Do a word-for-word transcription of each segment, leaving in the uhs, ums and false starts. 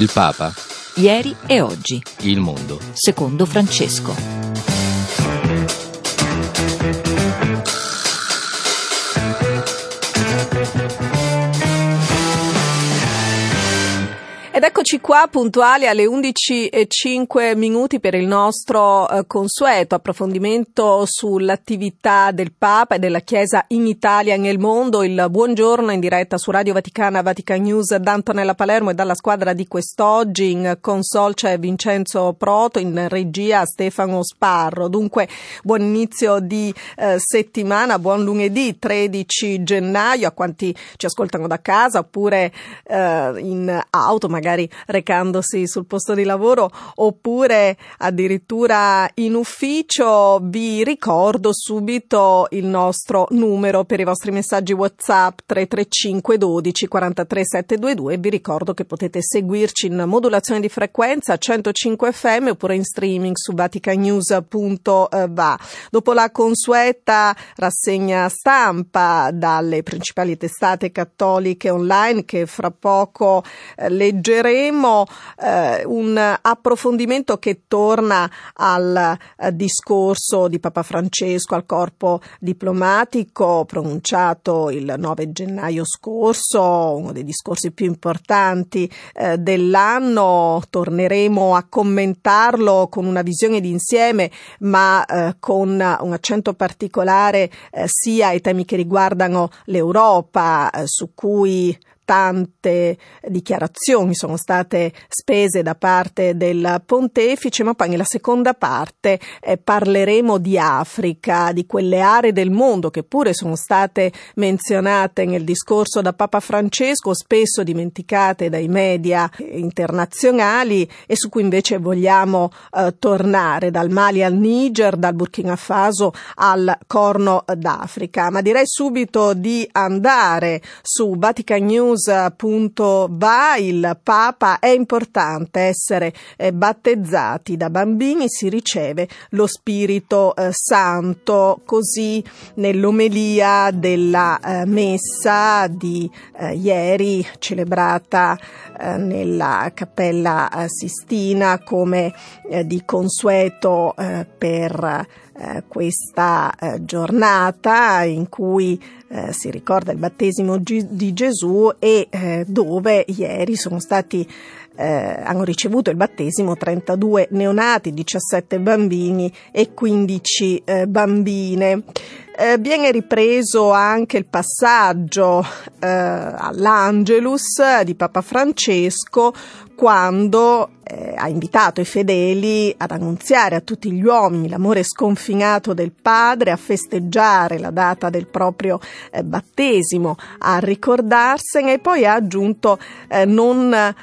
Il Papa. Ieri e oggi. Il mondo. Secondo Francesco. Ed eccoci qua puntuali alle undici e cinque minuti per il nostro eh, consueto approfondimento sull'attività del Papa e della Chiesa in Italia e nel mondo. Il buongiorno in diretta su Radio Vaticana, Vatican News da Antonella Palermo e dalla squadra di quest'oggi. In console c'è Vincenzo Proto, in regia Stefano Sparro. Dunque buon inizio di eh, settimana, buon lunedì tredici gennaio a quanti ci ascoltano da casa oppure eh, in auto, magari recandosi sul posto di lavoro oppure addirittura in ufficio. Vi ricordo subito il nostro numero per i vostri messaggi WhatsApp tre tre cinque dodici quarantatré sette due due. Vi ricordo che potete seguirci in modulazione di frequenza centocinque effe emme oppure in streaming su vaticanews punto va. Dopo la consueta rassegna stampa dalle principali testate cattoliche online che fra poco leggeremo, Eh, un approfondimento che torna al eh, discorso di Papa Francesco al corpo diplomatico pronunciato il nove gennaio scorso, uno dei discorsi più importanti eh, dell'anno. Torneremo a commentarlo con una visione d'insieme, ma eh, con un accento particolare eh, sia ai temi che riguardano l'Europa, eh, su cui tante dichiarazioni sono state spese da parte del pontefice, ma poi nella seconda parte eh, parleremo di Africa, di quelle aree del mondo che pure sono state menzionate nel discorso da Papa Francesco, spesso dimenticate dai media internazionali e su cui invece vogliamo eh, tornare, dal Mali al Niger, dal Burkina Faso al Corno d'Africa. Ma direi subito di andare su Vatican News Punto va. Il Papa: è importante essere eh, battezzati da bambini, si riceve lo Spirito eh, Santo. Così nell'omelia della eh, messa di eh, ieri celebrata eh, nella Cappella eh, Sistina, come eh, di consueto eh, per eh, questa eh, giornata in cui Eh, si ricorda il battesimo di Gesù e eh, dove ieri sono stati eh, hanno ricevuto il battesimo trentadue neonati, diciassette bambini e quindici eh, bambine. Eh, viene ripreso anche il passaggio eh, all'Angelus di Papa Francesco, quando eh, ha invitato i fedeli ad annunziare a tutti gli uomini l'amore sconfinato del Padre, a festeggiare la data del proprio eh, battesimo, a ricordarsene, e poi ha aggiunto eh, non eh,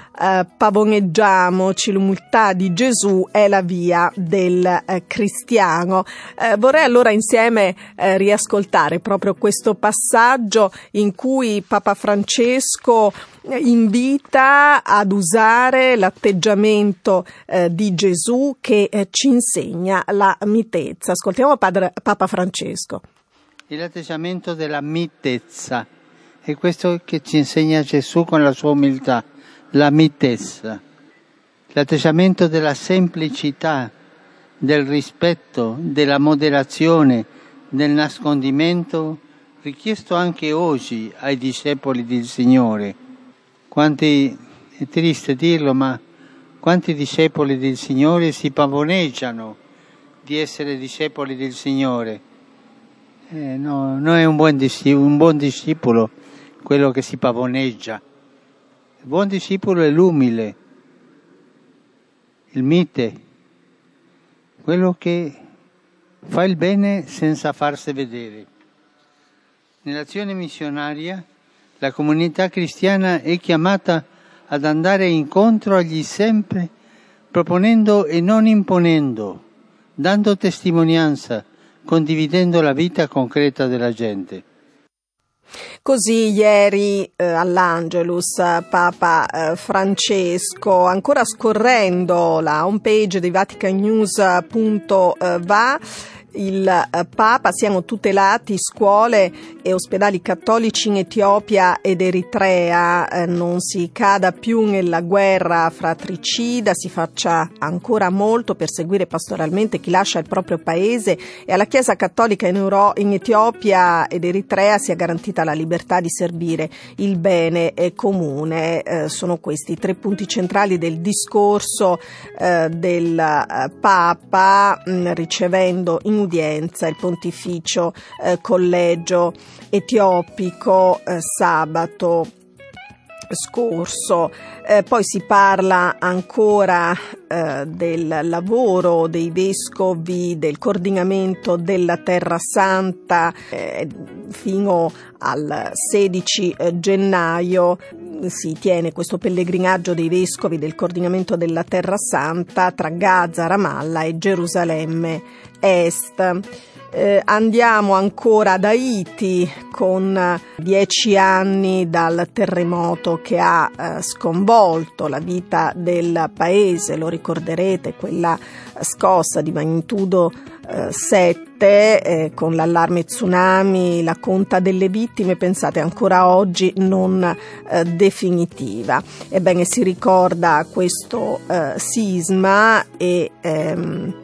pavoneggiamoci, l'umiltà di Gesù è la via del eh, cristiano. Eh, vorrei allora insieme eh, riascoltare proprio questo passaggio in cui Papa Francesco invita ad usare l'atteggiamento eh, di Gesù che eh, ci insegna la mitezza. Ascoltiamo padre, Papa Francesco. L'atteggiamento della mitezza è questo che ci insegna Gesù con la sua umiltà, la mitezza, l'atteggiamento della semplicità, del rispetto, della moderazione, del nascondimento, richiesto anche oggi ai discepoli del Signore. Quanti, è triste dirlo, ma quanti discepoli del Signore si pavoneggiano di essere discepoli del Signore. Eh, no, non è un buon, un buon discepolo quello che si pavoneggia. Il buon discepolo è l'umile, il mite, quello che fa il bene senza farsi vedere. Nell'azione missionaria la comunità cristiana è chiamata ad andare incontro agli sempre, proponendo e non imponendo, dando testimonianza, condividendo la vita concreta della gente. Così ieri eh, all'Angelus eh, Papa eh, Francesco, ancora scorrendo la homepage di vaticanews punto va, il Papa, siano tutelati scuole e ospedali cattolici in Etiopia ed Eritrea, eh, non si cada più nella guerra fratricida, si faccia ancora molto per seguire pastoralmente chi lascia il proprio paese, e alla Chiesa cattolica in, Euro- in Etiopia ed Eritrea sia garantita la libertà di servire il bene comune. Eh, sono questi i tre punti centrali del discorso eh, del eh, Papa, mh, ricevendo in udienza il pontificio eh, collegio etiopico eh, sabato scorso. Eh, poi si parla ancora eh, del lavoro dei vescovi, del coordinamento della Terra Santa eh, fino al sedici gennaio. Si tiene questo pellegrinaggio dei vescovi del coordinamento della Terra Santa tra Gaza, Ramallah e Gerusalemme Est. Eh, andiamo ancora ad Haiti, con dieci anni dal terremoto che ha eh, sconvolto la vita del paese. Lo ricorderete, quella scossa di magnitudo eh, sette, eh, con l'allarme tsunami, la conta delle vittime, pensate, ancora oggi non eh, definitiva. Ebbene, si ricorda questo eh, sisma e ehm,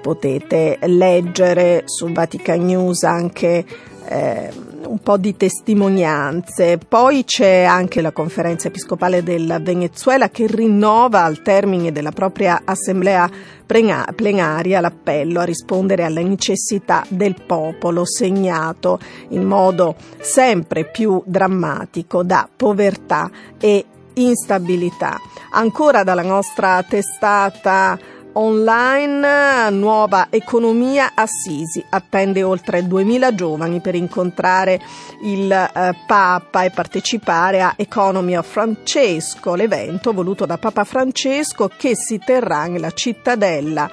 potete leggere su Vatican News anche eh, un po' di testimonianze. Poi c'è anche la conferenza episcopale del Venezuela, che rinnova al termine della propria assemblea plenaria l'appello a rispondere alla necessità del popolo, segnato in modo sempre più drammatico da povertà e instabilità. Ancora dalla nostra testata online, nuova economia, Assisi attende oltre duemila giovani per incontrare il eh, Papa e partecipare a Economy of Francesco, l'evento voluto da Papa Francesco che si terrà nella cittadella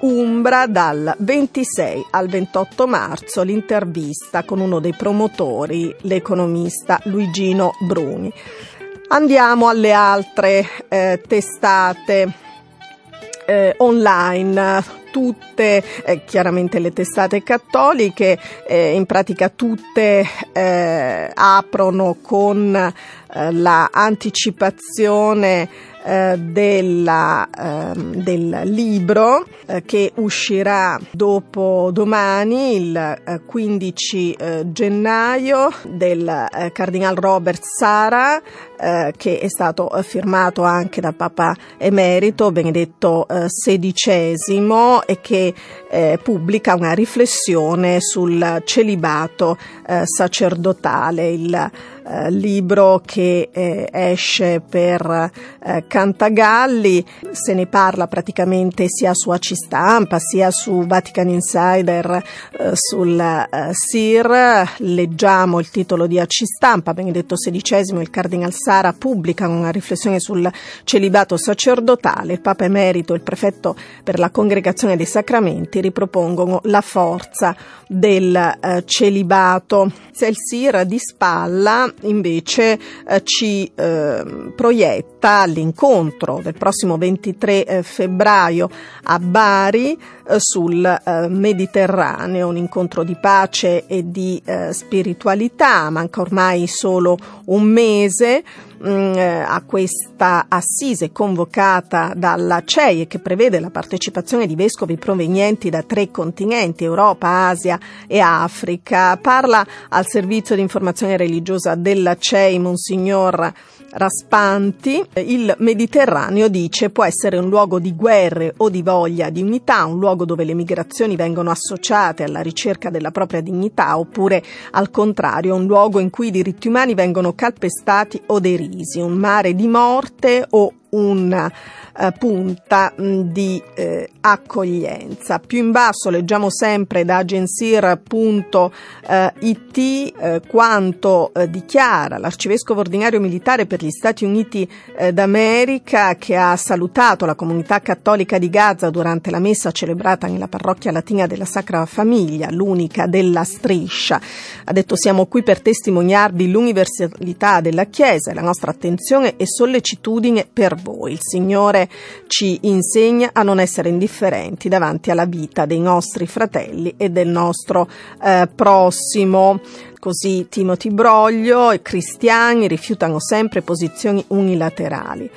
umbra dal ventisei al ventotto marzo. L'intervista con uno dei promotori, l'economista Luigino Bruni. Andiamo alle altre eh, testate Eh, online, tutte eh, chiaramente le testate cattoliche, eh, in pratica tutte eh, aprono con eh, la anticipazione eh, della, eh, del libro eh, che uscirà dopo domani, il eh, quindici gennaio, del eh, Cardinal Robert Sarah, eh, che è stato eh, firmato anche da Papa Emerito Benedetto eh, sedicesimo, e che eh, pubblica una riflessione sul celibato eh, sacerdotale. Il eh, libro che eh, esce per eh, Cantagalli, se ne parla praticamente sia su A C I Stampa sia su Vatican Insider, eh, sul eh, S I R. Leggiamo il titolo di A C I Stampa: Benedetto sedicesimo e il Cardinal Sarah pubblicano una riflessione sul celibato sacerdotale. Il Papa Emerito e il prefetto per la Congregazione dei Sacramenti ripropongono la forza del eh, celibato. Se il S I R di spalla invece eh, ci eh, proietta l'incontro del prossimo ventitré febbraio a Bari eh, sul eh, Mediterraneo, un incontro di pace e di eh, spiritualità. Manca ormai solo un mese a questa assise convocata dalla C E I, e che prevede la partecipazione di vescovi provenienti da tre continenti: Europa, Asia e Africa. Parla al servizio di informazione religiosa della C E I Monsignor Raspanti. Il Mediterraneo, dice, può essere un luogo di guerre o di voglia di unità, un luogo dove le migrazioni vengono associate alla ricerca della propria dignità, oppure al contrario, un luogo in cui i diritti umani vengono calpestati o derisi. Un mare di morte o una eh, punta mh, di eh, accoglienza. Più in basso leggiamo sempre da agenzir punto it eh, quanto eh, dichiara l'arcivescovo ordinario militare per gli Stati Uniti eh, d'America, che ha salutato la comunità cattolica di Gaza durante la messa celebrata nella parrocchia latina della Sacra Famiglia, l'unica della striscia. Ha detto: siamo qui per testimoniarvi l'universalità della Chiesa e la nostra attenzione e sollecitudine per voi. Il Signore ci insegna a non essere indifferenti davanti alla vita dei nostri fratelli e del nostro eh, prossimo. Così Timothy Broglio. I cristiani rifiutano sempre posizioni unilaterali.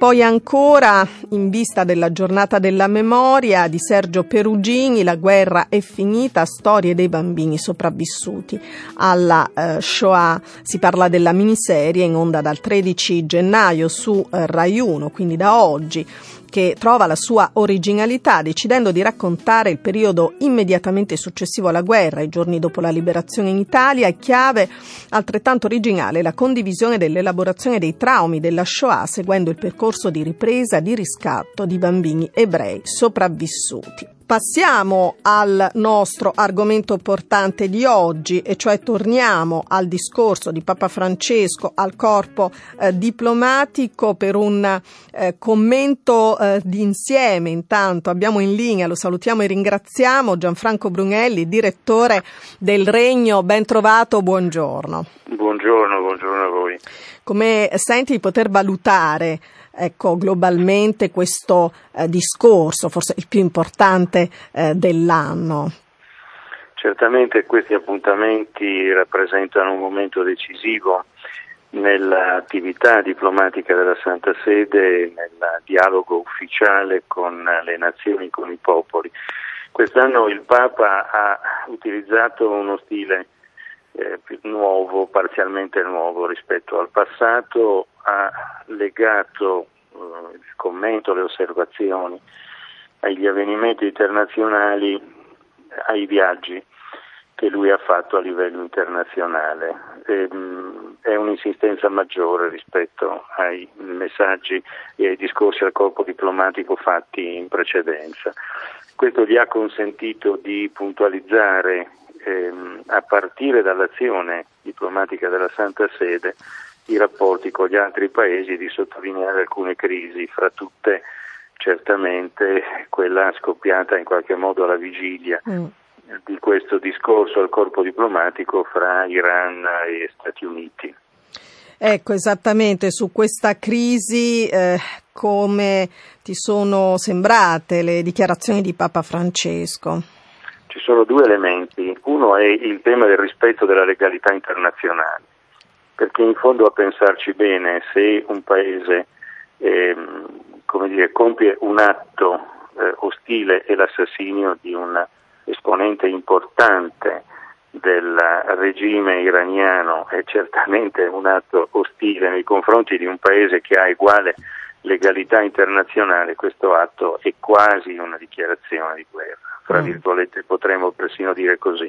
Poi ancora, in vista della giornata della memoria di Sergio Perugini, la guerra è finita, storie dei bambini sopravvissuti alla eh, Shoah. Si parla della miniserie in onda dal tredici gennaio su eh, Rai uno, quindi da oggi, che trova la sua originalità decidendo di raccontare il periodo immediatamente successivo alla guerra, i giorni dopo la liberazione in Italia. È chiave, altrettanto originale, la condivisione dell'elaborazione dei traumi della Shoah seguendo il percorso di ripresa, di riscatto di bambini ebrei sopravvissuti. Passiamo al nostro argomento portante di oggi, e cioè torniamo al discorso di Papa Francesco al corpo eh, diplomatico per un eh, commento eh, d'insieme. Intanto abbiamo in linea, lo salutiamo e ringraziamo, Gianfranco Brunelli, direttore del Regno. Ben trovato, buongiorno. Buongiorno, buongiorno a voi. Come senti di poter valutare, ecco, globalmente questo eh, discorso, forse il più importante eh, dell'anno? Certamente questi appuntamenti rappresentano un momento decisivo nell'attività diplomatica della Santa Sede, nel dialogo ufficiale con le nazioni, con i popoli. Quest'anno il Papa ha utilizzato uno stile Eh, nuovo, parzialmente nuovo rispetto al passato. Ha legato eh, il commento, le osservazioni agli avvenimenti internazionali, ai viaggi che lui ha fatto a livello internazionale. E, mh, è un'insistenza maggiore rispetto ai messaggi e ai discorsi al corpo diplomatico fatti in precedenza. Questo gli ha consentito di puntualizzare, Ehm, a partire dall'azione diplomatica della Santa Sede, i rapporti con gli altri paesi, di sottolineare alcune crisi, fra tutte certamente quella scoppiata in qualche modo alla vigilia mm. di questo discorso al corpo diplomatico fra Iran e Stati Uniti. Ecco, esattamente, su questa crisi eh, come ti sono sembrate le dichiarazioni di Papa Francesco? Ci sono due elementi. Uno è il tema del rispetto della legalità internazionale, perché in fondo, a pensarci bene, se un paese eh, come dire, compie un atto eh, ostile e l'assassinio di un esponente importante del regime iraniano è certamente un atto ostile nei confronti di un paese che ha uguale legalità internazionale, questo atto è quasi una dichiarazione di guerra, tra virgolette, potremmo persino dire così.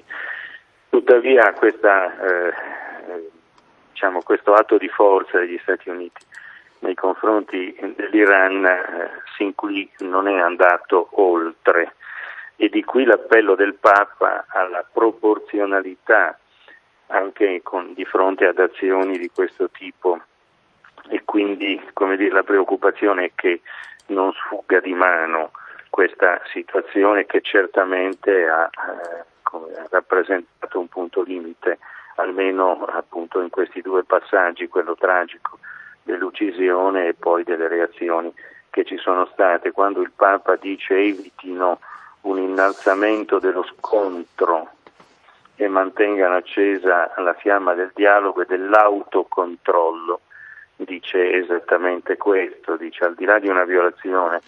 Tuttavia questa, eh, diciamo, questo atto di forza degli Stati Uniti nei confronti dell'Iran eh, sin qui non è andato oltre, e di qui l'appello del Papa alla proporzionalità anche con, di fronte ad azioni di questo tipo, e quindi, come dire, la preoccupazione è che non sfugga di mano questa situazione, che certamente ha eh, rappresentato un punto limite, almeno appunto in questi due passaggi, quello tragico dell'uccisione e poi delle reazioni che ci sono state. Quando il Papa dice evitino un innalzamento dello scontro e mantengano accesa la fiamma del dialogo e dell'autocontrollo, dice esattamente questo, dice al di là di una violazione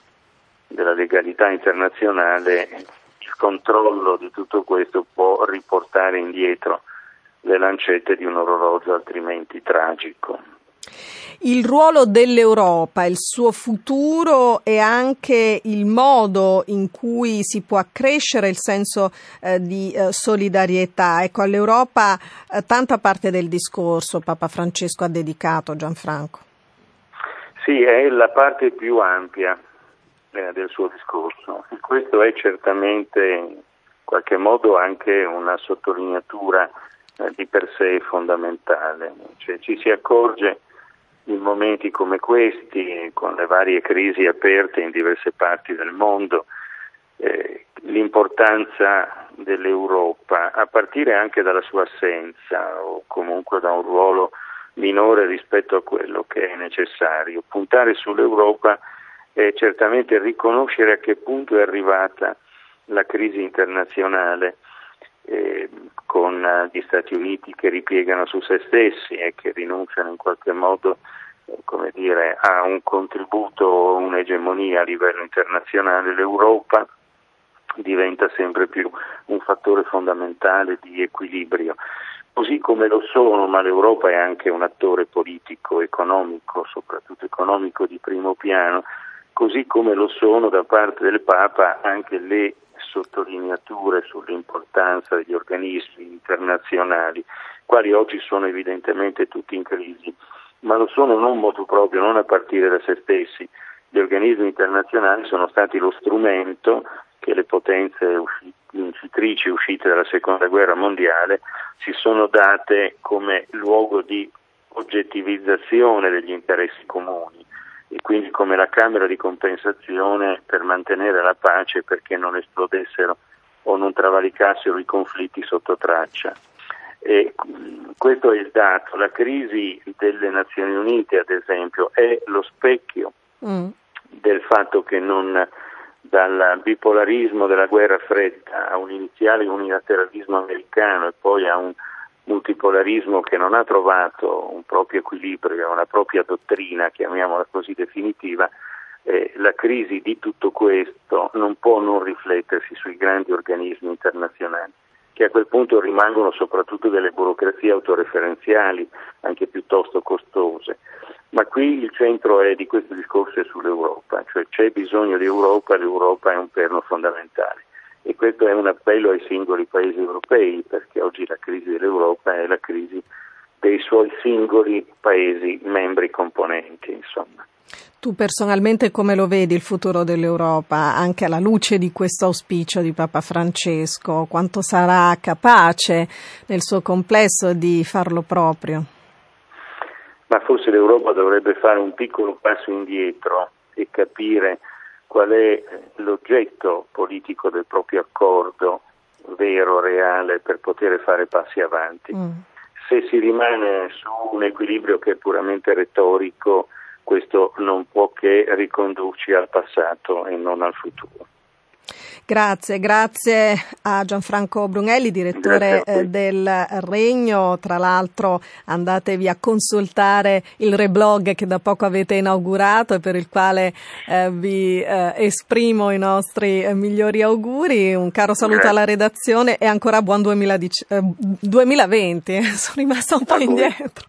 della legalità internazionale, il controllo di tutto questo può riportare indietro le lancette di un orologio altrimenti tragico. Il ruolo dell'Europa, il suo futuro e anche il modo in cui si può accrescere il senso eh, di eh, solidarietà. Ecco, all'Europa eh, tanta parte del discorso Papa Francesco ha dedicato, Gianfranco. Sì, è la parte più ampia del suo discorso, e questo è certamente in qualche modo anche una sottolineatura eh, di per sé fondamentale. Cioè, ci si accorge in momenti come questi, con le varie crisi aperte in diverse parti del mondo, eh, l'importanza dell'Europa, a partire anche dalla sua assenza o comunque da un ruolo minore rispetto a quello che è necessario. Puntare sull'Europa è certamente riconoscere a che punto è arrivata la crisi internazionale, eh, con gli Stati Uniti che ripiegano su se stessi e che rinunciano in qualche modo, eh, come dire, a un contributo, un'egemonia a livello internazionale. L'Europa diventa sempre più un fattore fondamentale di equilibrio, così come lo sono, ma l'Europa è anche un attore politico, economico, soprattutto economico di primo piano, così come lo sono da parte del Papa anche le sottolineature sull'importanza degli organismi internazionali, quali oggi sono evidentemente tutti in crisi, ma lo sono non motu proprio, non a partire da se stessi. Gli organismi internazionali sono stati lo strumento che le potenze uscite, vincitrici uscite dalla seconda guerra mondiale si sono date come luogo di oggettivizzazione degli interessi comuni e quindi come la camera di compensazione per mantenere la pace, perché non esplodessero o non travalicassero i conflitti sotto traccia. E questo è il dato. La crisi delle Nazioni Unite, ad esempio, è lo specchio mm. del fatto che non... dal bipolarismo della guerra fredda a un iniziale unilateralismo americano e poi a un multipolarismo che non ha trovato un proprio equilibrio, una propria dottrina, chiamiamola così, definitiva, eh, la crisi di tutto questo non può non riflettersi sui grandi organismi internazionali, che a quel punto rimangono soprattutto delle burocrazie autoreferenziali, anche piuttosto costose. Ma qui il centro è di questo discorso è sull'Europa, cioè c'è bisogno di Europa, l'Europa è un perno fondamentale. E questo è un appello ai singoli paesi europei, perché oggi la crisi dell'Europa è la crisi dei suoi singoli paesi membri componenti, insomma. Tu personalmente come lo vedi il futuro dell'Europa, anche alla luce di questo auspicio di Papa Francesco? Quanto sarà capace nel suo complesso di farlo proprio? Ma forse l'Europa dovrebbe fare un piccolo passo indietro e capire qual è l'oggetto politico del proprio accordo vero, reale, per poter fare passi avanti. Mm. Se si rimane su un equilibrio che è puramente retorico, questo non può che ricondurci al passato e non al futuro. Grazie, grazie a Gianfranco Brunelli, direttore del Regno. Tra l'altro andatevi a consultare il reblog che da poco avete inaugurato e per il quale eh, vi eh, esprimo i nostri eh, migliori auguri. Un caro saluto grazie. Alla redazione e ancora buon duemilaventi, sono rimasta un po' indietro.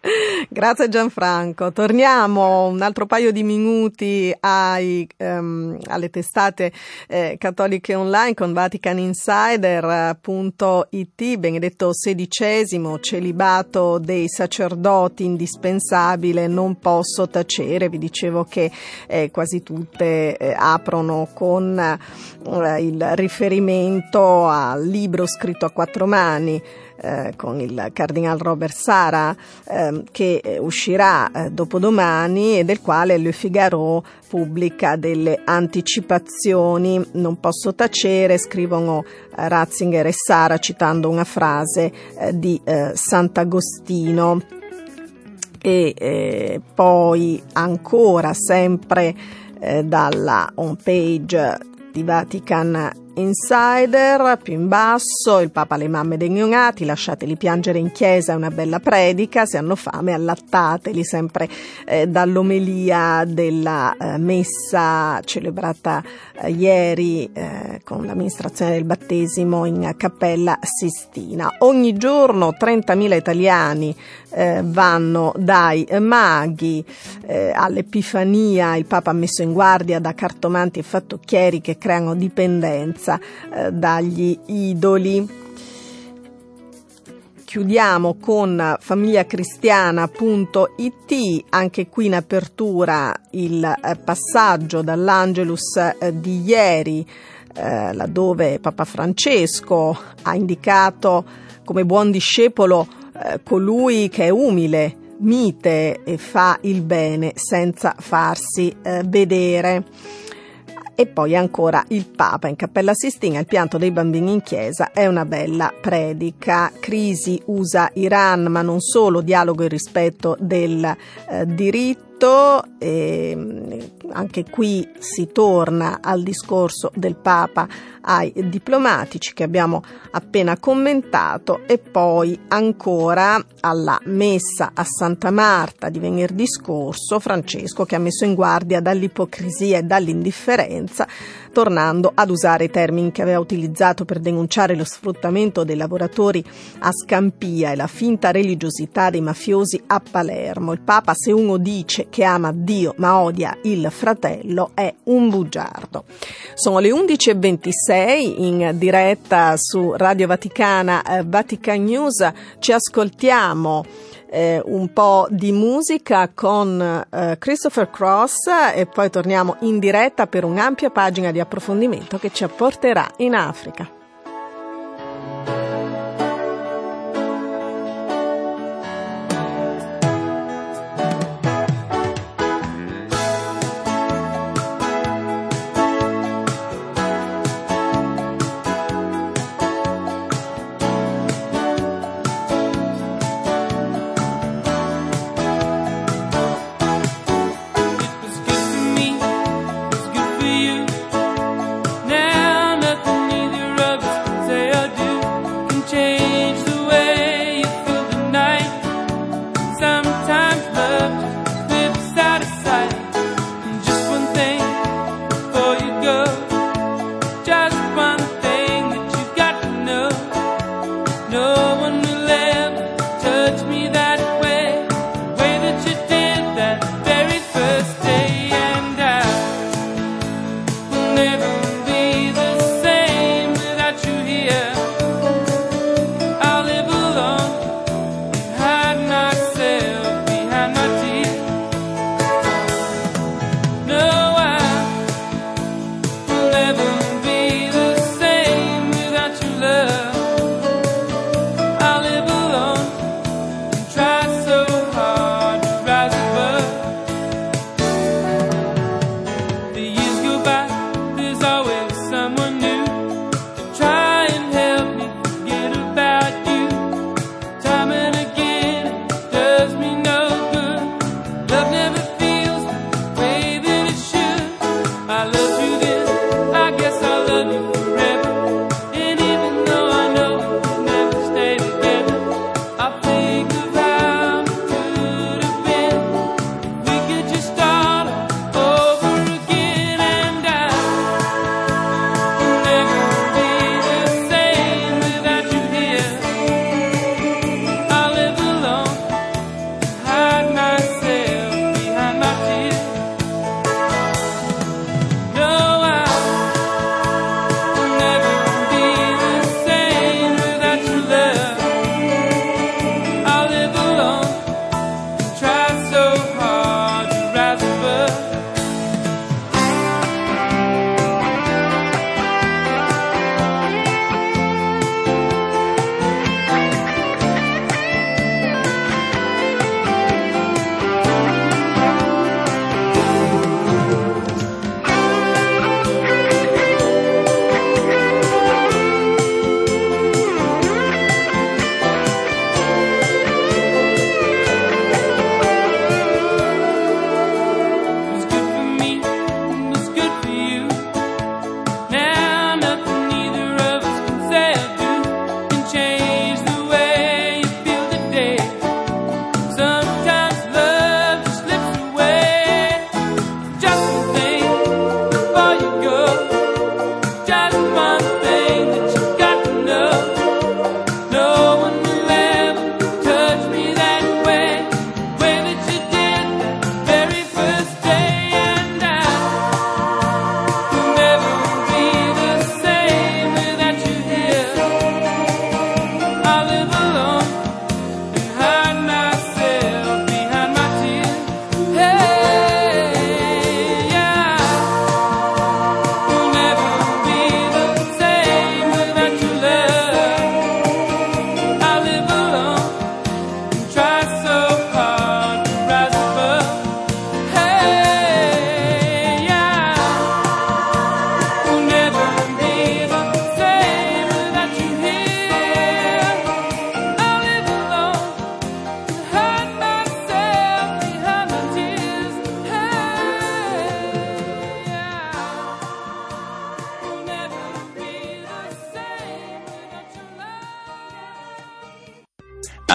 Grazie Gianfranco. Torniamo un altro paio di minuti ai, ehm, alle testate eh, cattoliche online con Vatican Insider punto it. Benedetto sedicesimo, celibato dei sacerdoti indispensabile, non posso tacere. Vi dicevo che eh, quasi tutte eh, aprono con eh, il riferimento al libro scritto a quattro mani Eh, con il Cardinal Robert Sarah ehm, che eh, uscirà eh, dopodomani e del quale Le Figaro pubblica delle anticipazioni. Non posso tacere, scrivono eh, Ratzinger e Sarah citando una frase eh, di eh, Sant'Agostino. E eh, poi ancora sempre eh, dalla homepage di Vatican Insider, più in basso, il Papa alle mamme dei neonati, lasciateli piangere in chiesa, è una bella predica, se hanno fame allattateli, sempre eh, dall'omelia della eh, messa celebrata eh, ieri eh, con l'amministrazione del battesimo in Cappella Sistina. Ogni giorno trentamila italiani eh, vanno dai maghi. eh, all'Epifania il Papa ha messo in guardia da cartomanti e fattucchieri che creano dipendenze dagli idoli. Chiudiamo con famiglia cristiana punto it, anche qui in apertura il passaggio dall'Angelus di ieri, eh, laddove Papa Francesco ha indicato come buon discepolo eh, colui che è umile, mite e fa il bene senza farsi eh, vedere. e poi ancora il Papa in Cappella Sistina, il pianto dei bambini in chiesa è una bella predica. Crisi U S A Iran, ma non solo, dialogo e rispetto del eh, diritto. E anche qui si torna al discorso del Papa ai diplomatici che abbiamo appena commentato, e poi ancora alla messa a Santa Marta di venerdì scorso, Francesco che ha messo in guardia dall'ipocrisia e dall'indifferenza, tornando ad usare i termini che aveva utilizzato per denunciare lo sfruttamento dei lavoratori a Scampia e la finta religiosità dei mafiosi a Palermo. Il Papa: se uno dice che ama Dio ma odia il fratello è un bugiardo. Sono le undici e ventisei in diretta su Radio Vaticana, eh, Vatican News. Ci ascoltiamo eh, un po' di musica con eh, Christopher Cross e poi torniamo in diretta per un'ampia pagina di approfondimento che ci porterà in Africa.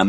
A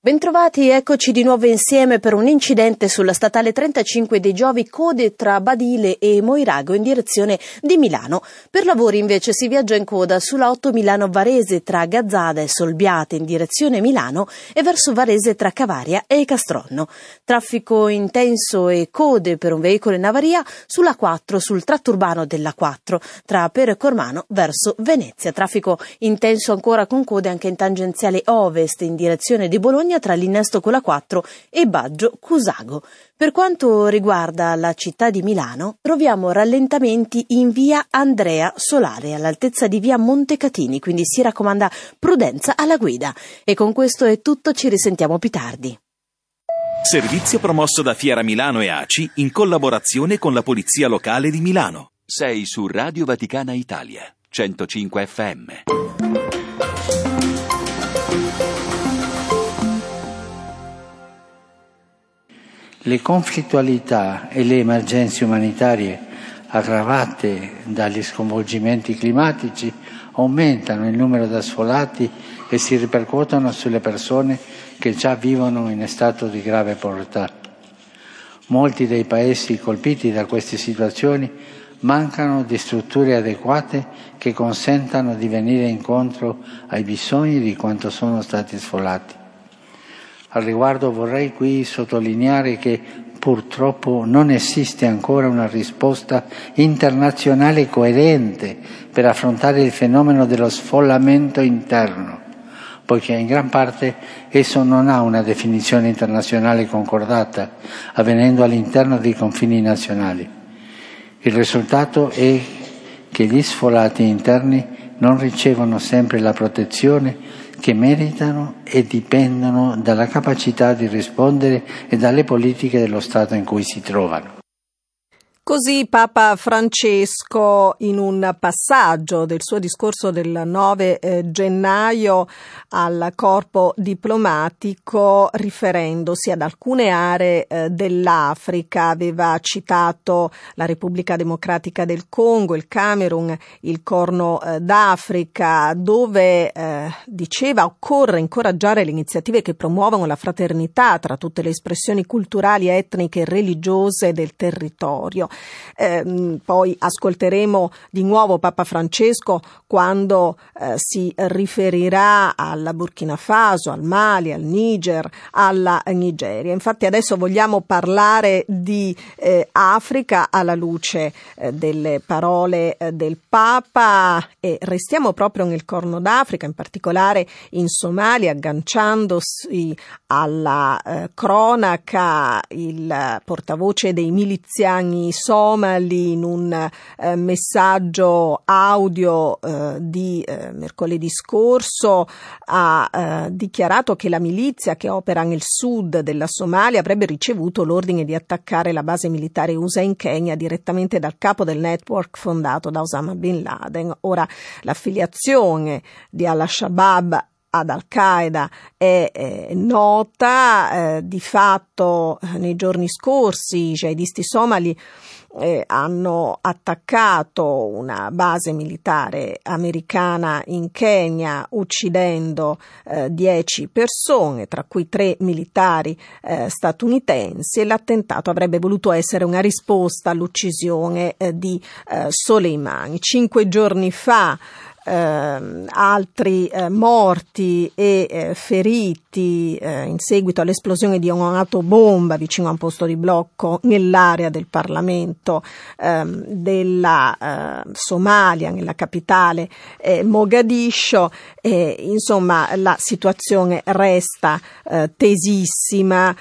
Bentrovati, eccoci di nuovo insieme per un incidente sulla statale trentacinque dei Giovi, code tra Badile e Moirago in direzione di Milano. Per lavori invece si viaggia in coda sulla otto Milano Varese tra Gazzada e Solbiate in direzione Milano e verso Varese tra Cavaria e Castronno. Traffico intenso e code per un veicolo in avaria sulla quattro sul tratto urbano della quattro tra Perecormano verso Venezia. Traffico intenso ancora con code anche in tangenziale ovest in direzione di Bologna tra l'innesto con la quattro e Baggio Cusago. Per quanto riguarda la città di Milano, troviamo rallentamenti in via Andrea Solare all'altezza di via Montecatini, quindi si raccomanda prudenza alla guida. E con questo è tutto, ci risentiamo più tardi. Servizio promosso da Fiera Milano e A C I in collaborazione con la Polizia Locale di Milano. Sei su Radio Vaticana Italia, centocinque F M. Le conflittualità e le emergenze umanitarie aggravate dagli sconvolgimenti climatici aumentano il numero di sfollati e si ripercuotono sulle persone che già vivono in stato di grave povertà. Molti dei paesi colpiti da queste situazioni mancano di strutture adeguate che consentano di venire incontro ai bisogni di quanti sono stati sfollati. Al riguardo vorrei qui sottolineare che purtroppo non esiste ancora una risposta internazionale coerente per affrontare il fenomeno dello sfollamento interno, poiché in gran parte esso non ha una definizione internazionale concordata, avvenendo all'interno dei confini nazionali. Il risultato è che gli sfollati interni non ricevono sempre la protezione che meritano e dipendono dalla capacità di rispondere e dalle politiche dello Stato in cui si trovano. Così Papa Francesco in un passaggio del suo discorso del nove gennaio al corpo diplomatico, riferendosi ad alcune aree dell'Africa, aveva citato la Repubblica Democratica del Congo, il Camerun, il Corno d'Africa, dove eh, diceva occorre incoraggiare le iniziative che promuovono la fraternità tra tutte le espressioni culturali, etniche e religiose del territorio. Eh, poi ascolteremo di nuovo Papa Francesco quando eh, si riferirà alla Burkina Faso, al Mali, al Niger, alla Nigeria. Infatti adesso vogliamo parlare di eh, Africa alla luce eh, delle parole eh, del Papa, e restiamo proprio nel Corno d'Africa, in particolare in Somalia, agganciandosi alla eh, cronaca il portavoce dei miliziani somali in un eh, messaggio audio eh, di eh, mercoledì scorso ha eh, dichiarato che la milizia che opera nel sud della Somalia avrebbe ricevuto l'ordine di attaccare la base militare U S A in Kenya direttamente dal capo del network fondato da Osama bin Laden. Ora, l'affiliazione di Al-Shabaab ad Al-Qaeda è eh, nota, eh, di fatto nei giorni scorsi i jihadisti somali Eh, hanno attaccato una base militare americana in Kenya, uccidendo eh, dieci persone, tra cui tre militari eh, statunitensi, e l'attentato avrebbe voluto essere una risposta all'uccisione eh, di eh, Soleimani. Cinque giorni fa Eh, altri eh, morti e eh, feriti eh, in seguito all'esplosione di un'autobomba vicino a un posto di blocco nell'area del Parlamento eh, della eh, Somalia, nella capitale eh, Mogadiscio. Eh, insomma, la situazione resta eh, tesissima.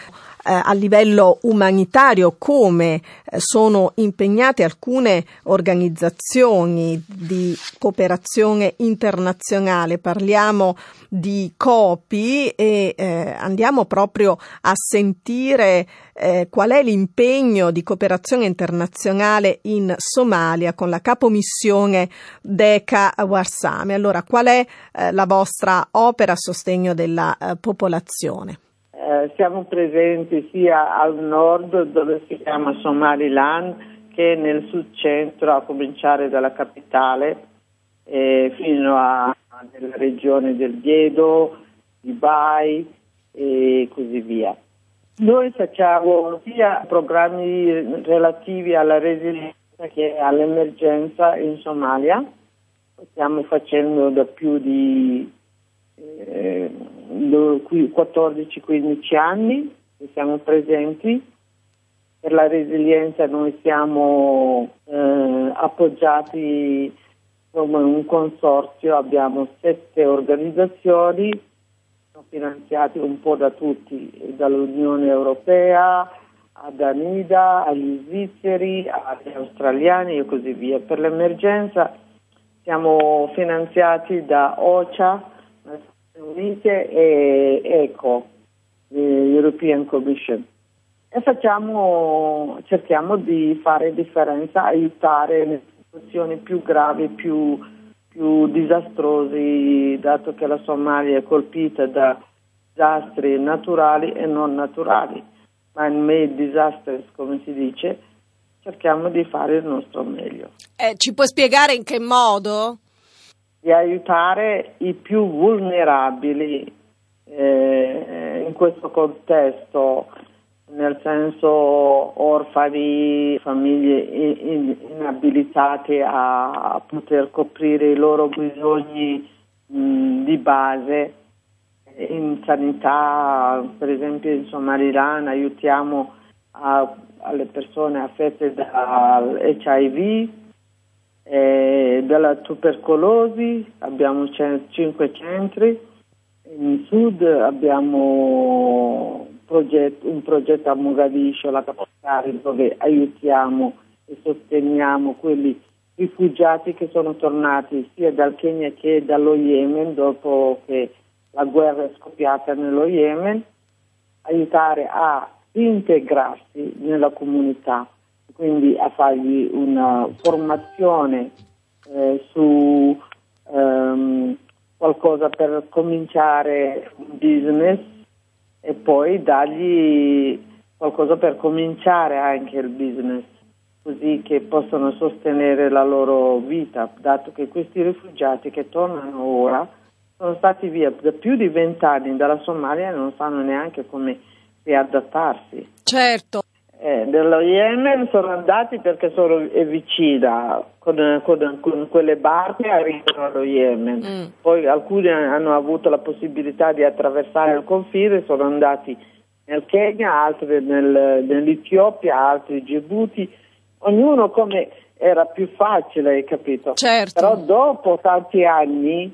A livello umanitario, come sono impegnate alcune organizzazioni di cooperazione internazionale. Parliamo di COPI e eh, andiamo proprio a sentire eh, qual è l'impegno di cooperazione internazionale in Somalia con la capomissione Deca Warsame. Allora, qual è eh, la vostra opera a sostegno della eh, popolazione? eh, siamo presenti sia al nord, dove si chiama Somaliland, che nel sud centro, a cominciare dalla capitale eh, fino a nella regione del Gedo, Dubai e così via. Noi facciamo sia programmi relativi alla resilienza che all'emergenza in Somalia. Stiamo facendo da più di eh, quattordici quindici anni che siamo presenti. Per la resilienza noi siamo eh, appoggiati come un consorzio, abbiamo sette organizzazioni, finanziati un po' da tutti, dall'Unione Europea a Danida, agli svizzeri, agli australiani e così via. Per l'emergenza siamo finanziati da OCHA, Nazioni Unite e ECO, European Commission, e facciamo, cerchiamo di fare differenza, aiutare le situazioni più gravi, più più disastrosi, dato che la Somalia è colpita da disastri naturali e non naturali, man-made disasters, come si dice. Cerchiamo di fare il nostro meglio. Eh, ci puoi spiegare in che modo? Di aiutare i più vulnerabili eh, in questo contesto, nel senso orfani, famiglie inabilitate a poter coprire i loro bisogni mh, di base in sanità. Per esempio in Somaliland aiutiamo a, alle persone affette dall'H I V, eh, dalla tubercolosi, abbiamo cinque centri, in sud abbiamo un progetto a Mogadiscio, la capitale, dove aiutiamo e sosteniamo quelli rifugiati che sono tornati sia dal Kenya che dallo Yemen, dopo che la guerra è scoppiata nello Yemen, aiutare a integrarsi nella comunità, quindi a fargli una formazione eh, su ehm, qualcosa per cominciare un business, e poi dargli qualcosa per cominciare anche il business, così che possano sostenere la loro vita, dato che questi rifugiati che tornano ora sono stati via da più di vent'anni dalla Somalia e non sanno neanche come riadattarsi. Certo. Eh, dello Yemen sono andati perché sono è vicina, con, con, con quelle barche arrivano allo Yemen, mm. poi alcuni hanno avuto la possibilità di attraversare il confine, sono andati nel Kenya, altri nel, nell'Etiopia, altri in Djibouti, ognuno come era più facile, hai capito? Certo. Però dopo tanti anni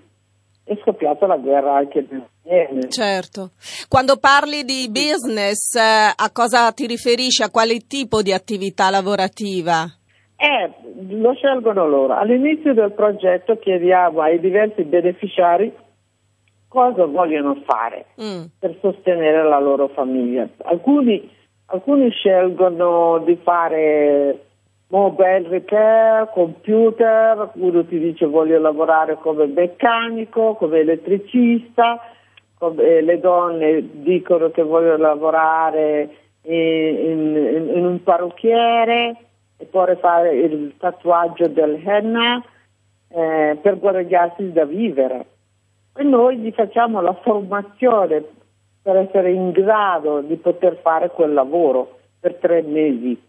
è scoppiata la guerra anche nel Yemen. Certo. Quando parli di business, eh, a cosa ti riferisci? A quale tipo di attività lavorativa? Eh, lo scelgono loro. All'inizio del progetto chiediamo ai diversi beneficiari cosa vogliono fare mm. per sostenere la loro famiglia. Alcuni, alcuni scelgono di fare mobile repair, computer, uno ti dice voglio lavorare come meccanico, come elettricista, come le donne dicono che vogliono lavorare in, in, in un parrucchiere e poi fare il tatuaggio del henna eh, per guadagnarsi da vivere. E noi gli facciamo la formazione per essere in grado di poter fare quel lavoro per tre mesi.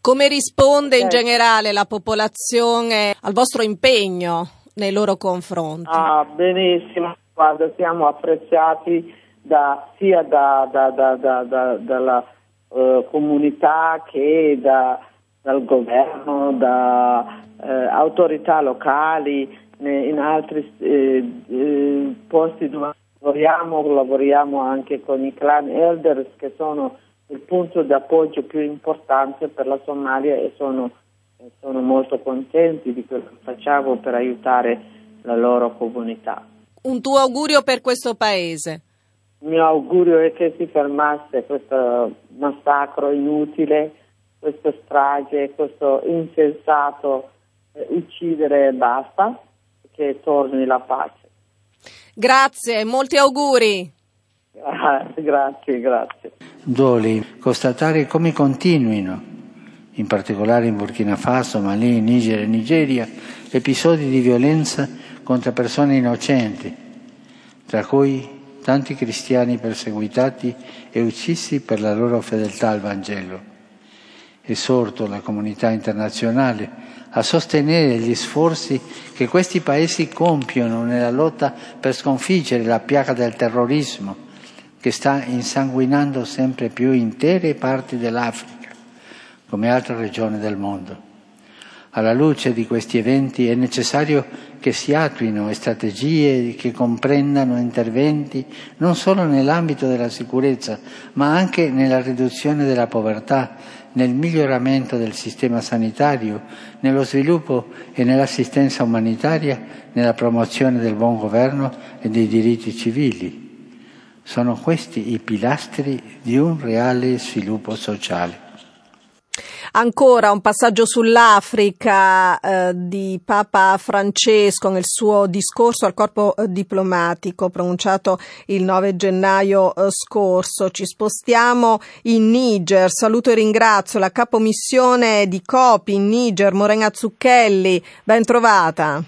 Come risponde in generale la popolazione al vostro impegno nei loro confronti? Ah, benissimo, guarda, siamo apprezzati da, sia da, da, da, da, da, dalla eh, comunità che da, dal governo, da eh, autorità locali, in altri eh, eh, posti dove lavoriamo, lavoriamo anche con i clan elders che sono il punto d'appoggio più importante per la Somalia e sono, sono molto contenti di quello che facciamo per aiutare la loro comunità. Un tuo augurio per questo paese? Il mio augurio è che si fermasse questo massacro inutile, questa strage, questo insensato eh, uccidere e basta, che torni la pace. Grazie, molti auguri. Ah, grazie, grazie. Doli, constatare come continuino, in particolare in Burkina Faso, Mali, Niger e Nigeria, episodi di violenza contro persone innocenti, tra cui tanti cristiani perseguitati e uccisi per la loro fedeltà al Vangelo. Esorto la comunità internazionale a sostenere gli sforzi che questi paesi compiono nella lotta per sconfiggere la piaga del terrorismo che sta insanguinando sempre più intere parti dell'Africa, come altre regioni del mondo. Alla luce di questi eventi è necessario che si attuino strategie che comprendano interventi non solo nell'ambito della sicurezza, ma anche nella riduzione della povertà, nel miglioramento del sistema sanitario, nello sviluppo e nell'assistenza umanitaria, nella promozione del buon governo e dei diritti civili. Sono questi i pilastri di un reale sviluppo sociale. Ancora un passaggio sull'Africa eh, di Papa Francesco nel suo discorso al corpo diplomatico pronunciato il nove gennaio eh, scorso. Ci spostiamo in Niger. Saluto e ringrazio la capomissione di COPI in Niger, Morena Zucchelli. Ben trovata.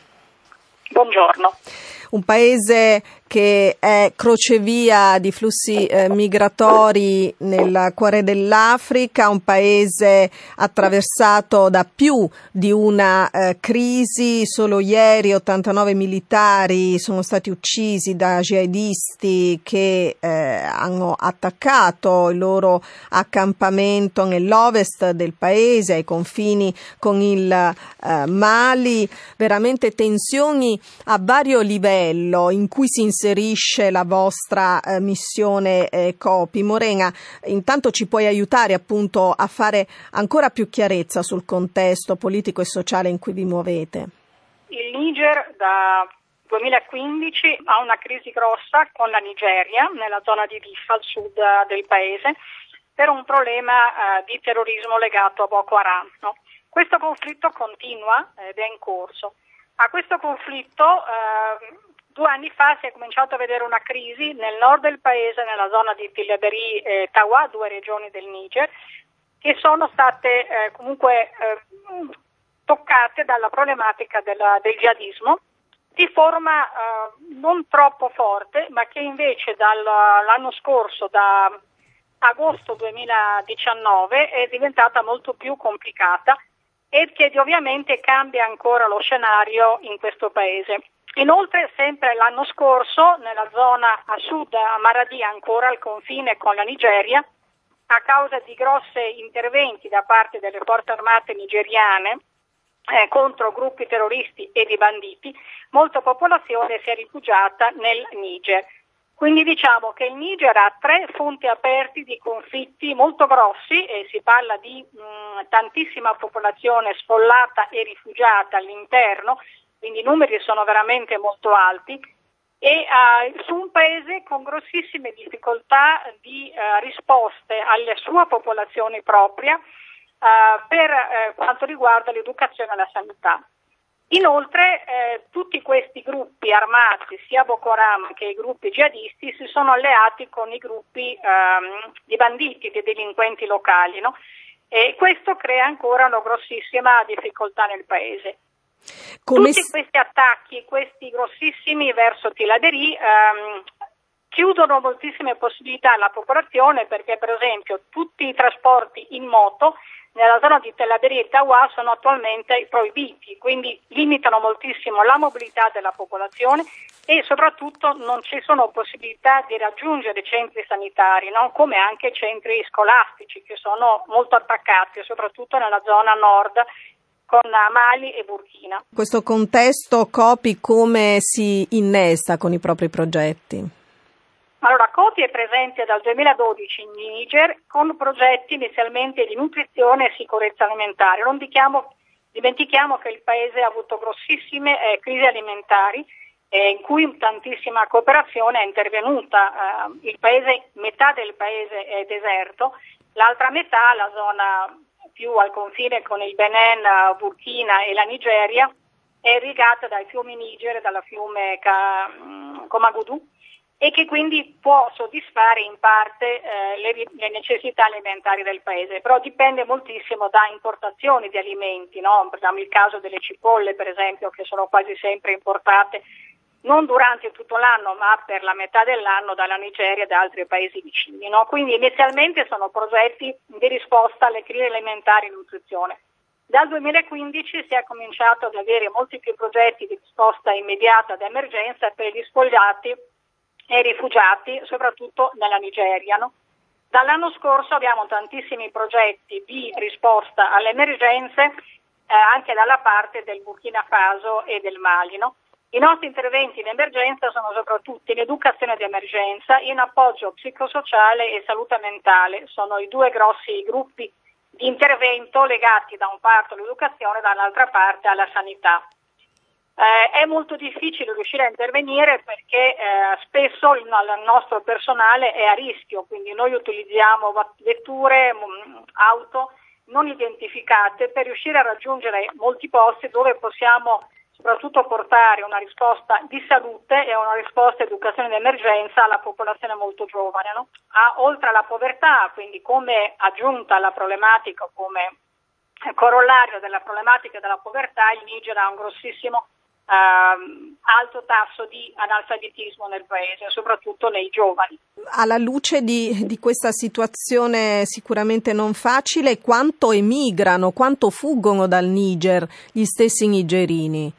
Buongiorno. Un paese che è crocevia di flussi eh, migratori nel cuore dell'Africa, un paese attraversato da più di una eh, crisi. Solo ieri ottantanove militari sono stati uccisi da jihadisti che eh, hanno attaccato il loro accampamento nell'ovest del paese, ai confini con il eh, Mali. Veramente tensioni a vario livello in cui si inserisce la vostra eh, missione eh, COPI. Morena, intanto ci puoi aiutare appunto a fare ancora più chiarezza sul contesto politico e sociale in cui vi muovete. Il Niger da duemilaquindici ha una crisi grossa con la Nigeria, nella zona di Diffa, al sud del paese, per un problema eh, di terrorismo legato a Boko Haram. No? Questo conflitto continua ed è in corso. A questo conflitto eh, Due anni fa si è cominciato a vedere una crisi nel nord del paese, nella zona di Tilaberi e Tawa, due regioni del Niger, che sono state eh, comunque eh, toccate dalla problematica della, del jihadismo, di forma eh, non troppo forte, ma che invece dall'anno scorso, da agosto duemiladiciannove, è diventata molto più complicata e che ovviamente cambia ancora lo scenario in questo paese. Inoltre, sempre l'anno scorso, nella zona a sud, a Maradi, ancora al confine con la Nigeria, a causa di grossi interventi da parte delle forze armate nigeriane eh, contro gruppi terroristi e di banditi, molta popolazione si è rifugiata nel Niger. Quindi diciamo che il Niger ha tre fronti aperti di conflitti molto grossi, e si parla di mh, tantissima popolazione sfollata e rifugiata all'interno, quindi i numeri sono veramente molto alti, e uh, su un paese con grossissime difficoltà di uh, risposte alla sua popolazione propria uh, per uh, quanto riguarda l'educazione e la sanità. Inoltre eh, tutti questi gruppi armati, sia Boko Haram che i gruppi jihadisti, si sono alleati con i gruppi um, di banditi, di delinquenti locali, no? E questo crea ancora una grossissima difficoltà nel paese. Come... Tutti questi attacchi, questi grossissimi verso Tiladeri, ehm, chiudono moltissime possibilità alla popolazione, perché per esempio tutti i trasporti in moto nella zona di Tiladeri e Tawa sono attualmente proibiti, quindi limitano moltissimo la mobilità della popolazione e soprattutto non ci sono possibilità di raggiungere centri sanitari, no? Come anche centri scolastici, che sono molto attaccati, soprattutto nella zona nord con Mali e Burkina. Questo contesto COPI come si innesta con i propri progetti? Allora, COPI è presente dal duemiladodici in Niger con progetti inizialmente di nutrizione e sicurezza alimentare. Non dimentichiamo, dimentichiamo che il paese ha avuto grossissime eh, crisi alimentari eh, in cui tantissima cooperazione è intervenuta. Eh, il paese, metà del paese è deserto, l'altra metà, la zona più al confine con il Benin, Burkina e la Nigeria, è irrigata dai fiumi Niger e dal fiume Ka- Ouagadougou, e che quindi può soddisfare in parte eh, le, le necessità alimentari del paese, però dipende moltissimo da importazioni di alimenti, no? Prendiamo il caso delle cipolle, per esempio, che sono quasi sempre importate non durante tutto l'anno, ma per la metà dell'anno dalla Nigeria e da altri paesi vicini, no? Quindi inizialmente sono progetti di risposta alle crisi alimentari e nutrizione. Dal duemilaquindici si è cominciato ad avere molti più progetti di risposta immediata ad emergenza per gli sfogliati e rifugiati, soprattutto nella Nigeria, no? Dall'anno scorso abbiamo tantissimi progetti di risposta alle emergenze eh, anche dalla parte del Burkina Faso e del Mali, no? I nostri interventi in emergenza sono soprattutto in educazione di emergenza, in appoggio psicosociale e salute mentale. Sono i due grossi gruppi di intervento legati da un parto all'educazione e dall'altra parte alla sanità. Eh, è molto difficile riuscire a intervenire perché eh, spesso il, il nostro personale è a rischio, quindi noi utilizziamo vetture, auto non identificate per riuscire a raggiungere molti posti dove possiamo soprattutto portare una risposta di salute e una risposta educazione d'emergenza alla popolazione molto giovane, no? Ah, oltre alla povertà, quindi come aggiunta alla problematica, come corollario della problematica della povertà, il Niger ha un grossissimo Uh, alto tasso di analfabetismo nel paese, soprattutto nei giovani. Alla luce di, di questa situazione sicuramente non facile, quanto emigrano, quanto fuggono dal Niger gli stessi nigerini?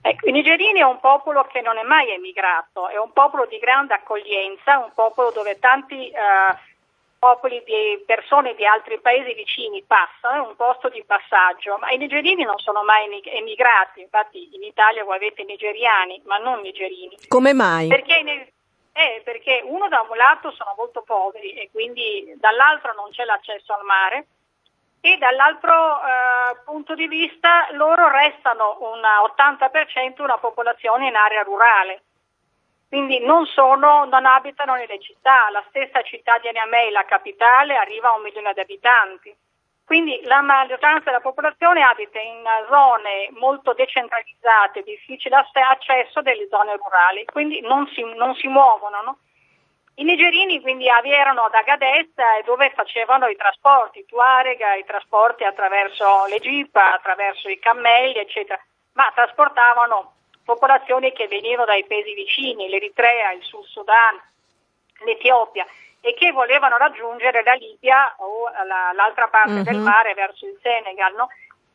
Ecco, i nigerini è un popolo che non è mai emigrato, è un popolo di grande accoglienza, un popolo dove tanti uh, popoli di persone di altri paesi vicini passano, è un posto di passaggio, ma i nigerini non sono mai emigrati, infatti in Italia voi avete nigeriani, ma non nigerini. Come mai? Perché, eh, perché uno da un lato sono molto poveri e quindi dall'altro non c'è l'accesso al mare e dall'altro eh, punto di vista loro restano un ottanta per cento una popolazione in area rurale. Quindi non sono, non abitano nelle città, la stessa città di Niamey, la capitale, arriva a un milione di abitanti. Quindi la maggioranza della popolazione abita in zone molto decentralizzate, difficile accesso delle zone rurali, quindi non si, non si muovono, no? I nigerini quindi erano ad Agadez dove facevano i trasporti, Tuarega, i trasporti attraverso le jeep, attraverso i cammelli, eccetera, ma trasportavano popolazioni che venivano dai paesi vicini, l'Eritrea, il Sud Sudan, l'Etiopia, e che volevano raggiungere la Libia o la, l'altra parte mm-hmm. del mare verso il Senegal, no?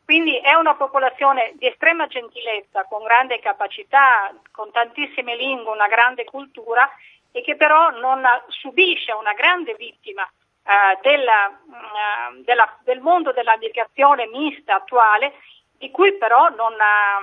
Quindi è una popolazione di estrema gentilezza, con grande capacità, con tantissime lingue, una grande cultura, e che però non subisce una grande vittima eh, della, eh, della, del mondo della migrazione mista attuale, di cui però non ha...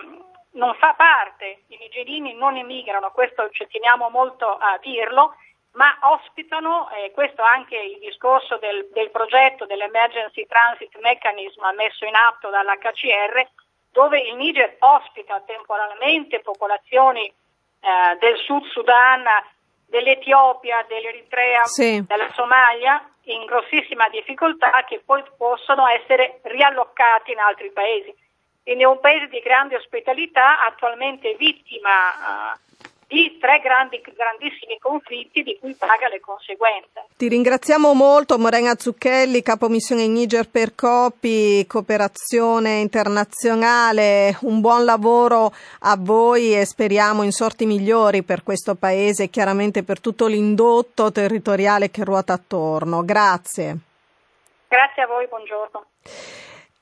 non fa parte, i nigerini non emigrano, questo ci teniamo molto a dirlo, ma ospitano, eh, questo anche il discorso del, del progetto dell'Emergency Transit Mechanism messo in atto dall'H C R, dove il Niger ospita temporaneamente popolazioni eh, del Sud Sudan, dell'Etiopia, dell'Eritrea, sì. della Somalia, in grossissima difficoltà, che poi possono essere rialloccati in altri paesi. Quindi è un paese di grande ospitalità, attualmente vittima uh, di tre grandi, grandissimi conflitti di cui paga le conseguenze. Ti ringraziamo molto, Morena Zucchelli, capomissione in Niger per COPI, cooperazione internazionale. Un buon lavoro a voi e speriamo in sorti migliori per questo paese e chiaramente per tutto l'indotto territoriale che ruota attorno. Grazie. Grazie a voi, buongiorno.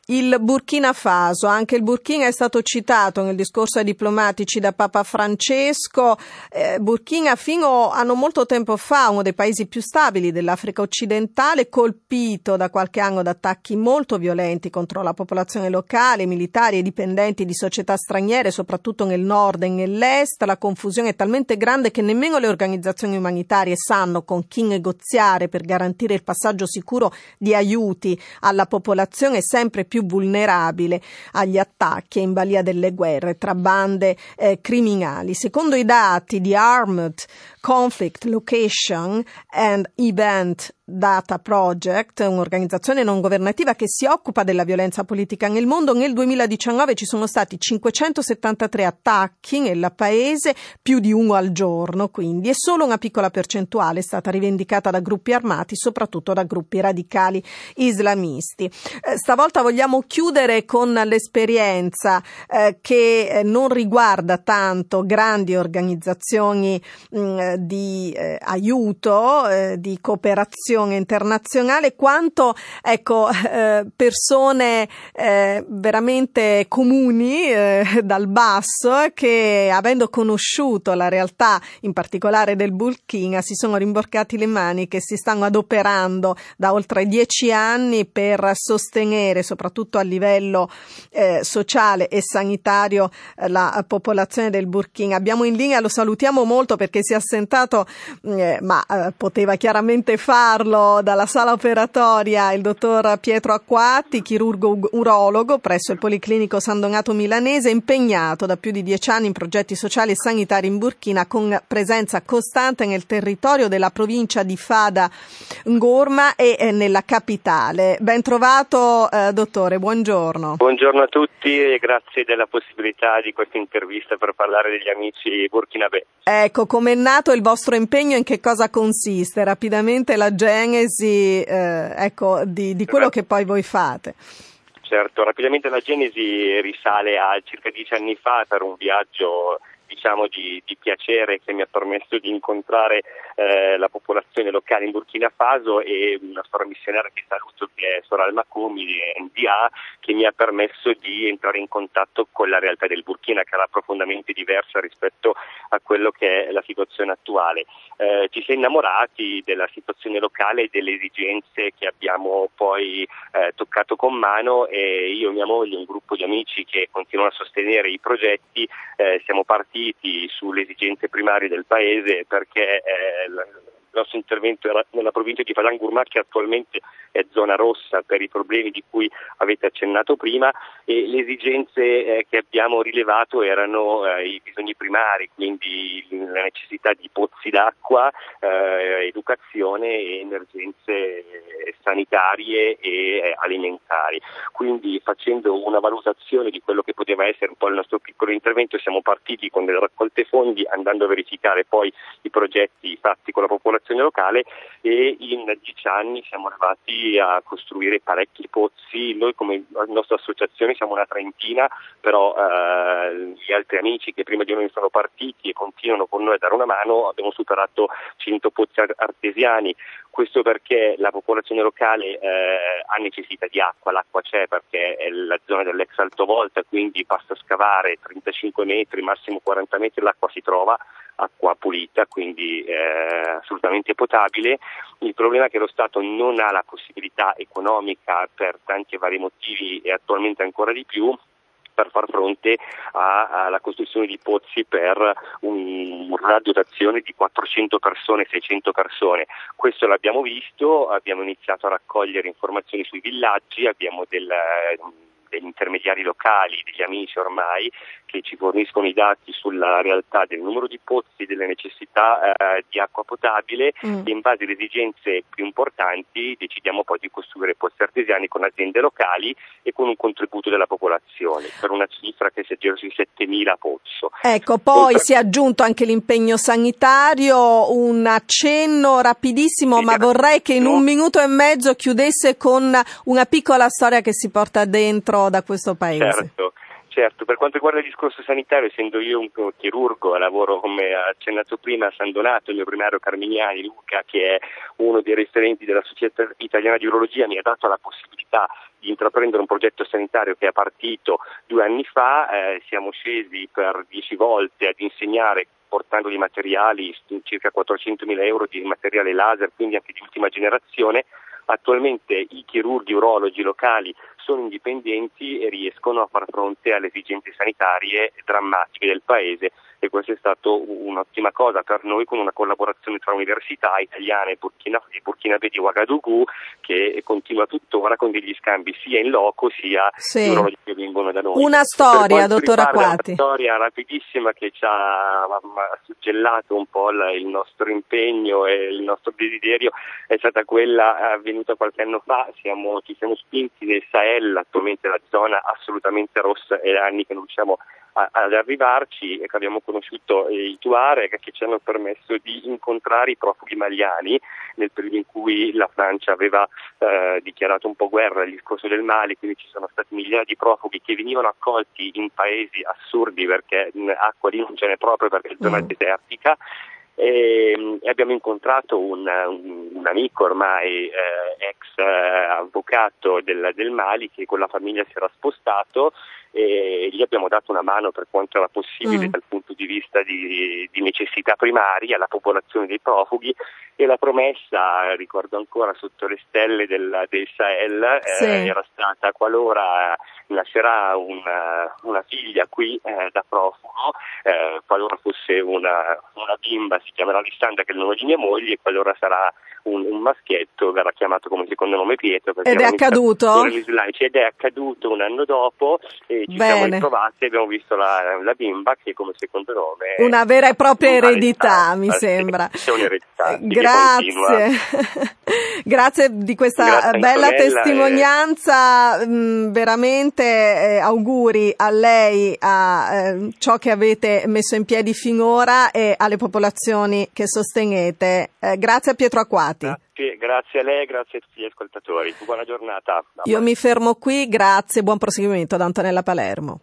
Il Burkina Faso, anche il Burkina è stato citato nel discorso ai diplomatici da Papa Francesco. Eh, Burkina fino a non molto tempo fa, uno dei paesi più stabili dell'Africa occidentale, colpito da qualche anno da attacchi molto violenti contro la popolazione locale, militari e dipendenti di società straniere, soprattutto nel nord e nell'est. La confusione è talmente grande che nemmeno le organizzazioni umanitarie sanno con chi negoziare per garantire il passaggio sicuro di aiuti alla popolazione sempre più vulnerabile agli attacchi in balia delle guerre tra bande eh, criminali. Secondo i dati di Armed Conflict Location and Event Data Project, un'organizzazione non governativa che si occupa della violenza politica nel mondo, nel duemiladiciannove ci sono stati cinquecentosettantatré attacchi nel paese, più di uno al giorno quindi, e solo una piccola percentuale è stata rivendicata da gruppi armati, soprattutto da gruppi radicali islamisti. Eh, stavolta vogliamo chiudere con l'esperienza eh, che non riguarda tanto grandi organizzazioni mh, di eh, aiuto, eh, di cooperazione internazionale, quanto ecco eh, persone eh, veramente comuni eh, dal basso, che avendo conosciuto la realtà in particolare del Burkina si sono rimboccati le maniche e si stanno adoperando da oltre dieci anni per sostenere soprattutto a livello eh, sociale e sanitario eh, la popolazione del Burkina. Abbiamo in linea, lo salutiamo molto perché si è assentato eh, ma eh, poteva chiaramente farlo dalla sala operatoria, il dottor Pietro Acquatti, chirurgo urologo presso il Policlinico San Donato Milanese, impegnato da più di dieci anni in progetti sociali e sanitari in Burkina, con presenza costante nel territorio della provincia di Fada N'Gourma e nella capitale. Ben trovato eh, dottore, buongiorno. Buongiorno a tutti e grazie della possibilità di questa intervista per parlare degli amici burkinabè. Ecco, com'è nato il vostro impegno e in che cosa consiste? Rapidamente la gente genesi eh, ecco, di, di quello che poi voi fate. Certo, rapidamente la genesi risale a circa dieci anni fa per un viaggio diciamo di, di piacere che mi ha permesso di incontrare eh, la popolazione locale in Burkina Faso e una sorella missionaria che saluto che è Soral Macumi, N D A, che mi ha permesso di entrare in contatto con la realtà del Burkina, che era profondamente diversa rispetto a quello che è la situazione attuale. Eh, ci si è innamorati della situazione locale e delle esigenze che abbiamo poi eh, toccato con mano, e io, mia moglie, un gruppo di amici che continuano a sostenere i progetti, eh, siamo partiti sulle esigenze primarie del paese, perché eh, il nostro intervento era nella provincia di Fada N'Gourma, che attualmente è zona rossa per i problemi di cui avete accennato prima, e le esigenze eh, che abbiamo rilevato erano eh, i bisogni primari, quindi la necessità di pozzi d'acqua, eh, educazione e emergenze sanitarie e alimentari. Quindi, facendo una valutazione di quello che poteva essere un po' il nostro piccolo intervento, siamo partiti con delle raccolte fondi, andando a verificare poi i progetti fatti con la popolazione locale, e in dieci anni siamo arrivati a costruire parecchi pozzi. Noi come nostra associazione siamo una trentina, però eh, gli altri amici che prima di noi sono partiti e continuano con noi a dare una mano, abbiamo superato cento pozzi artesiani. Questo perché la popolazione locale eh, ha necessità di acqua, l'acqua c'è perché è la zona dell'ex altovolta, quindi basta scavare trentacinque metri, massimo quaranta metri, l'acqua si trova, acqua pulita, quindi eh, assolutamente potabile. Il problema è che lo Stato non ha la possibilità economica, per tanti e vari motivi, e attualmente ancora di più, per far fronte alla costruzione di pozzi per un, una dotazione di quattrocento persone, seicento persone. Questo l'abbiamo visto, abbiamo iniziato a raccogliere informazioni sui villaggi, abbiamo del... degli intermediari locali, degli amici ormai, che ci forniscono i dati sulla realtà del numero di pozzi, delle necessità eh, di acqua potabile, mm. e in base alle esigenze più importanti decidiamo poi di costruire pozzi artesiani con aziende locali e con un contributo della popolazione, per una cifra che si aggira sui settemila pozzo. Ecco, poi Oltre... si è aggiunto anche l'impegno sanitario. Un accenno rapidissimo, sì, ma vorrei che in no. un minuto e mezzo chiudesse con una piccola storia che si porta dentro da questo paese. Certo. Certo, per quanto riguarda il discorso sanitario, essendo io un chirurgo, lavoro come accennato prima a San Donato, il mio primario Carmignani Luca, che è uno dei referenti della Società Italiana di Urologia, mi ha dato la possibilità di intraprendere un progetto sanitario che è partito due anni fa. Eh, siamo scesi per dieci volte ad insegnare, portando dei materiali, circa quattrocentomila euro di materiale laser, quindi anche di ultima generazione. Attualmente i chirurghi urologi locali sono indipendenti e riescono a far fronte alle esigenze sanitarie drammatiche del paese, e questa è stata un'ottima cosa per noi, con una collaborazione tra università italiane e burkina, burkinabè di Ouagadougou, che continua tuttora con degli scambi sia in loco sia sì. che vengono da noi. Una storia, dottor Acquatti. Una storia rapidissima che ci ha suggellato un po' il nostro impegno e il nostro desiderio è stata quella avvenuta qualche anno fa. Siamo, ci siamo spinti nel Sahel, attualmente la zona assolutamente rossa, e da anni che non riusciamo a, ad arrivarci, e che abbiamo conosciuto eh, i Tuareg, che ci hanno permesso di incontrare i profughi maliani nel periodo in cui la Francia aveva eh, dichiarato un po' guerra al discorso del Mali, quindi ci sono stati migliaia di profughi che venivano accolti in paesi assurdi, perché mh, acqua lì non ce n'è proprio, perché è zona mm. desertica. E abbiamo incontrato un, un, un amico ormai eh, ex eh, avvocato del, del Mali, che con la famiglia si era spostato, e gli abbiamo dato una mano per quanto era possibile mm. dal punto di vista di, di necessità primaria alla popolazione dei profughi, e la promessa, ricordo ancora sotto le stelle del, del Sahel, sì. eh, era stata: qualora nascerà una, una figlia qui eh, da profugo, eh, qualora fosse una, una bimba si chiamerà Alessandra, che è il nome di mia moglie, e qualora sarà un, un maschietto verrà chiamato come secondo nome Pietro, perché ed è accaduto ed è accaduto un anno dopo. E ci Bene. siamo ritrovati e abbiamo visto la, la bimba, che come secondo nome una vera e propria eredità, mi sembra. C'è un'eredità. Grazie. Grazie di questa Grazie, bella Antonella, testimonianza, e... mh, veramente eh, auguri a lei, a eh, ciò che avete messo in piedi finora e alle popolazioni che sostenete. Eh, grazie a Pietro Acquatti. Ah. Grazie a lei, grazie a tutti gli ascoltatori. Buona giornata. Io mi fermo qui, grazie, buon proseguimento da Antonella Palermo.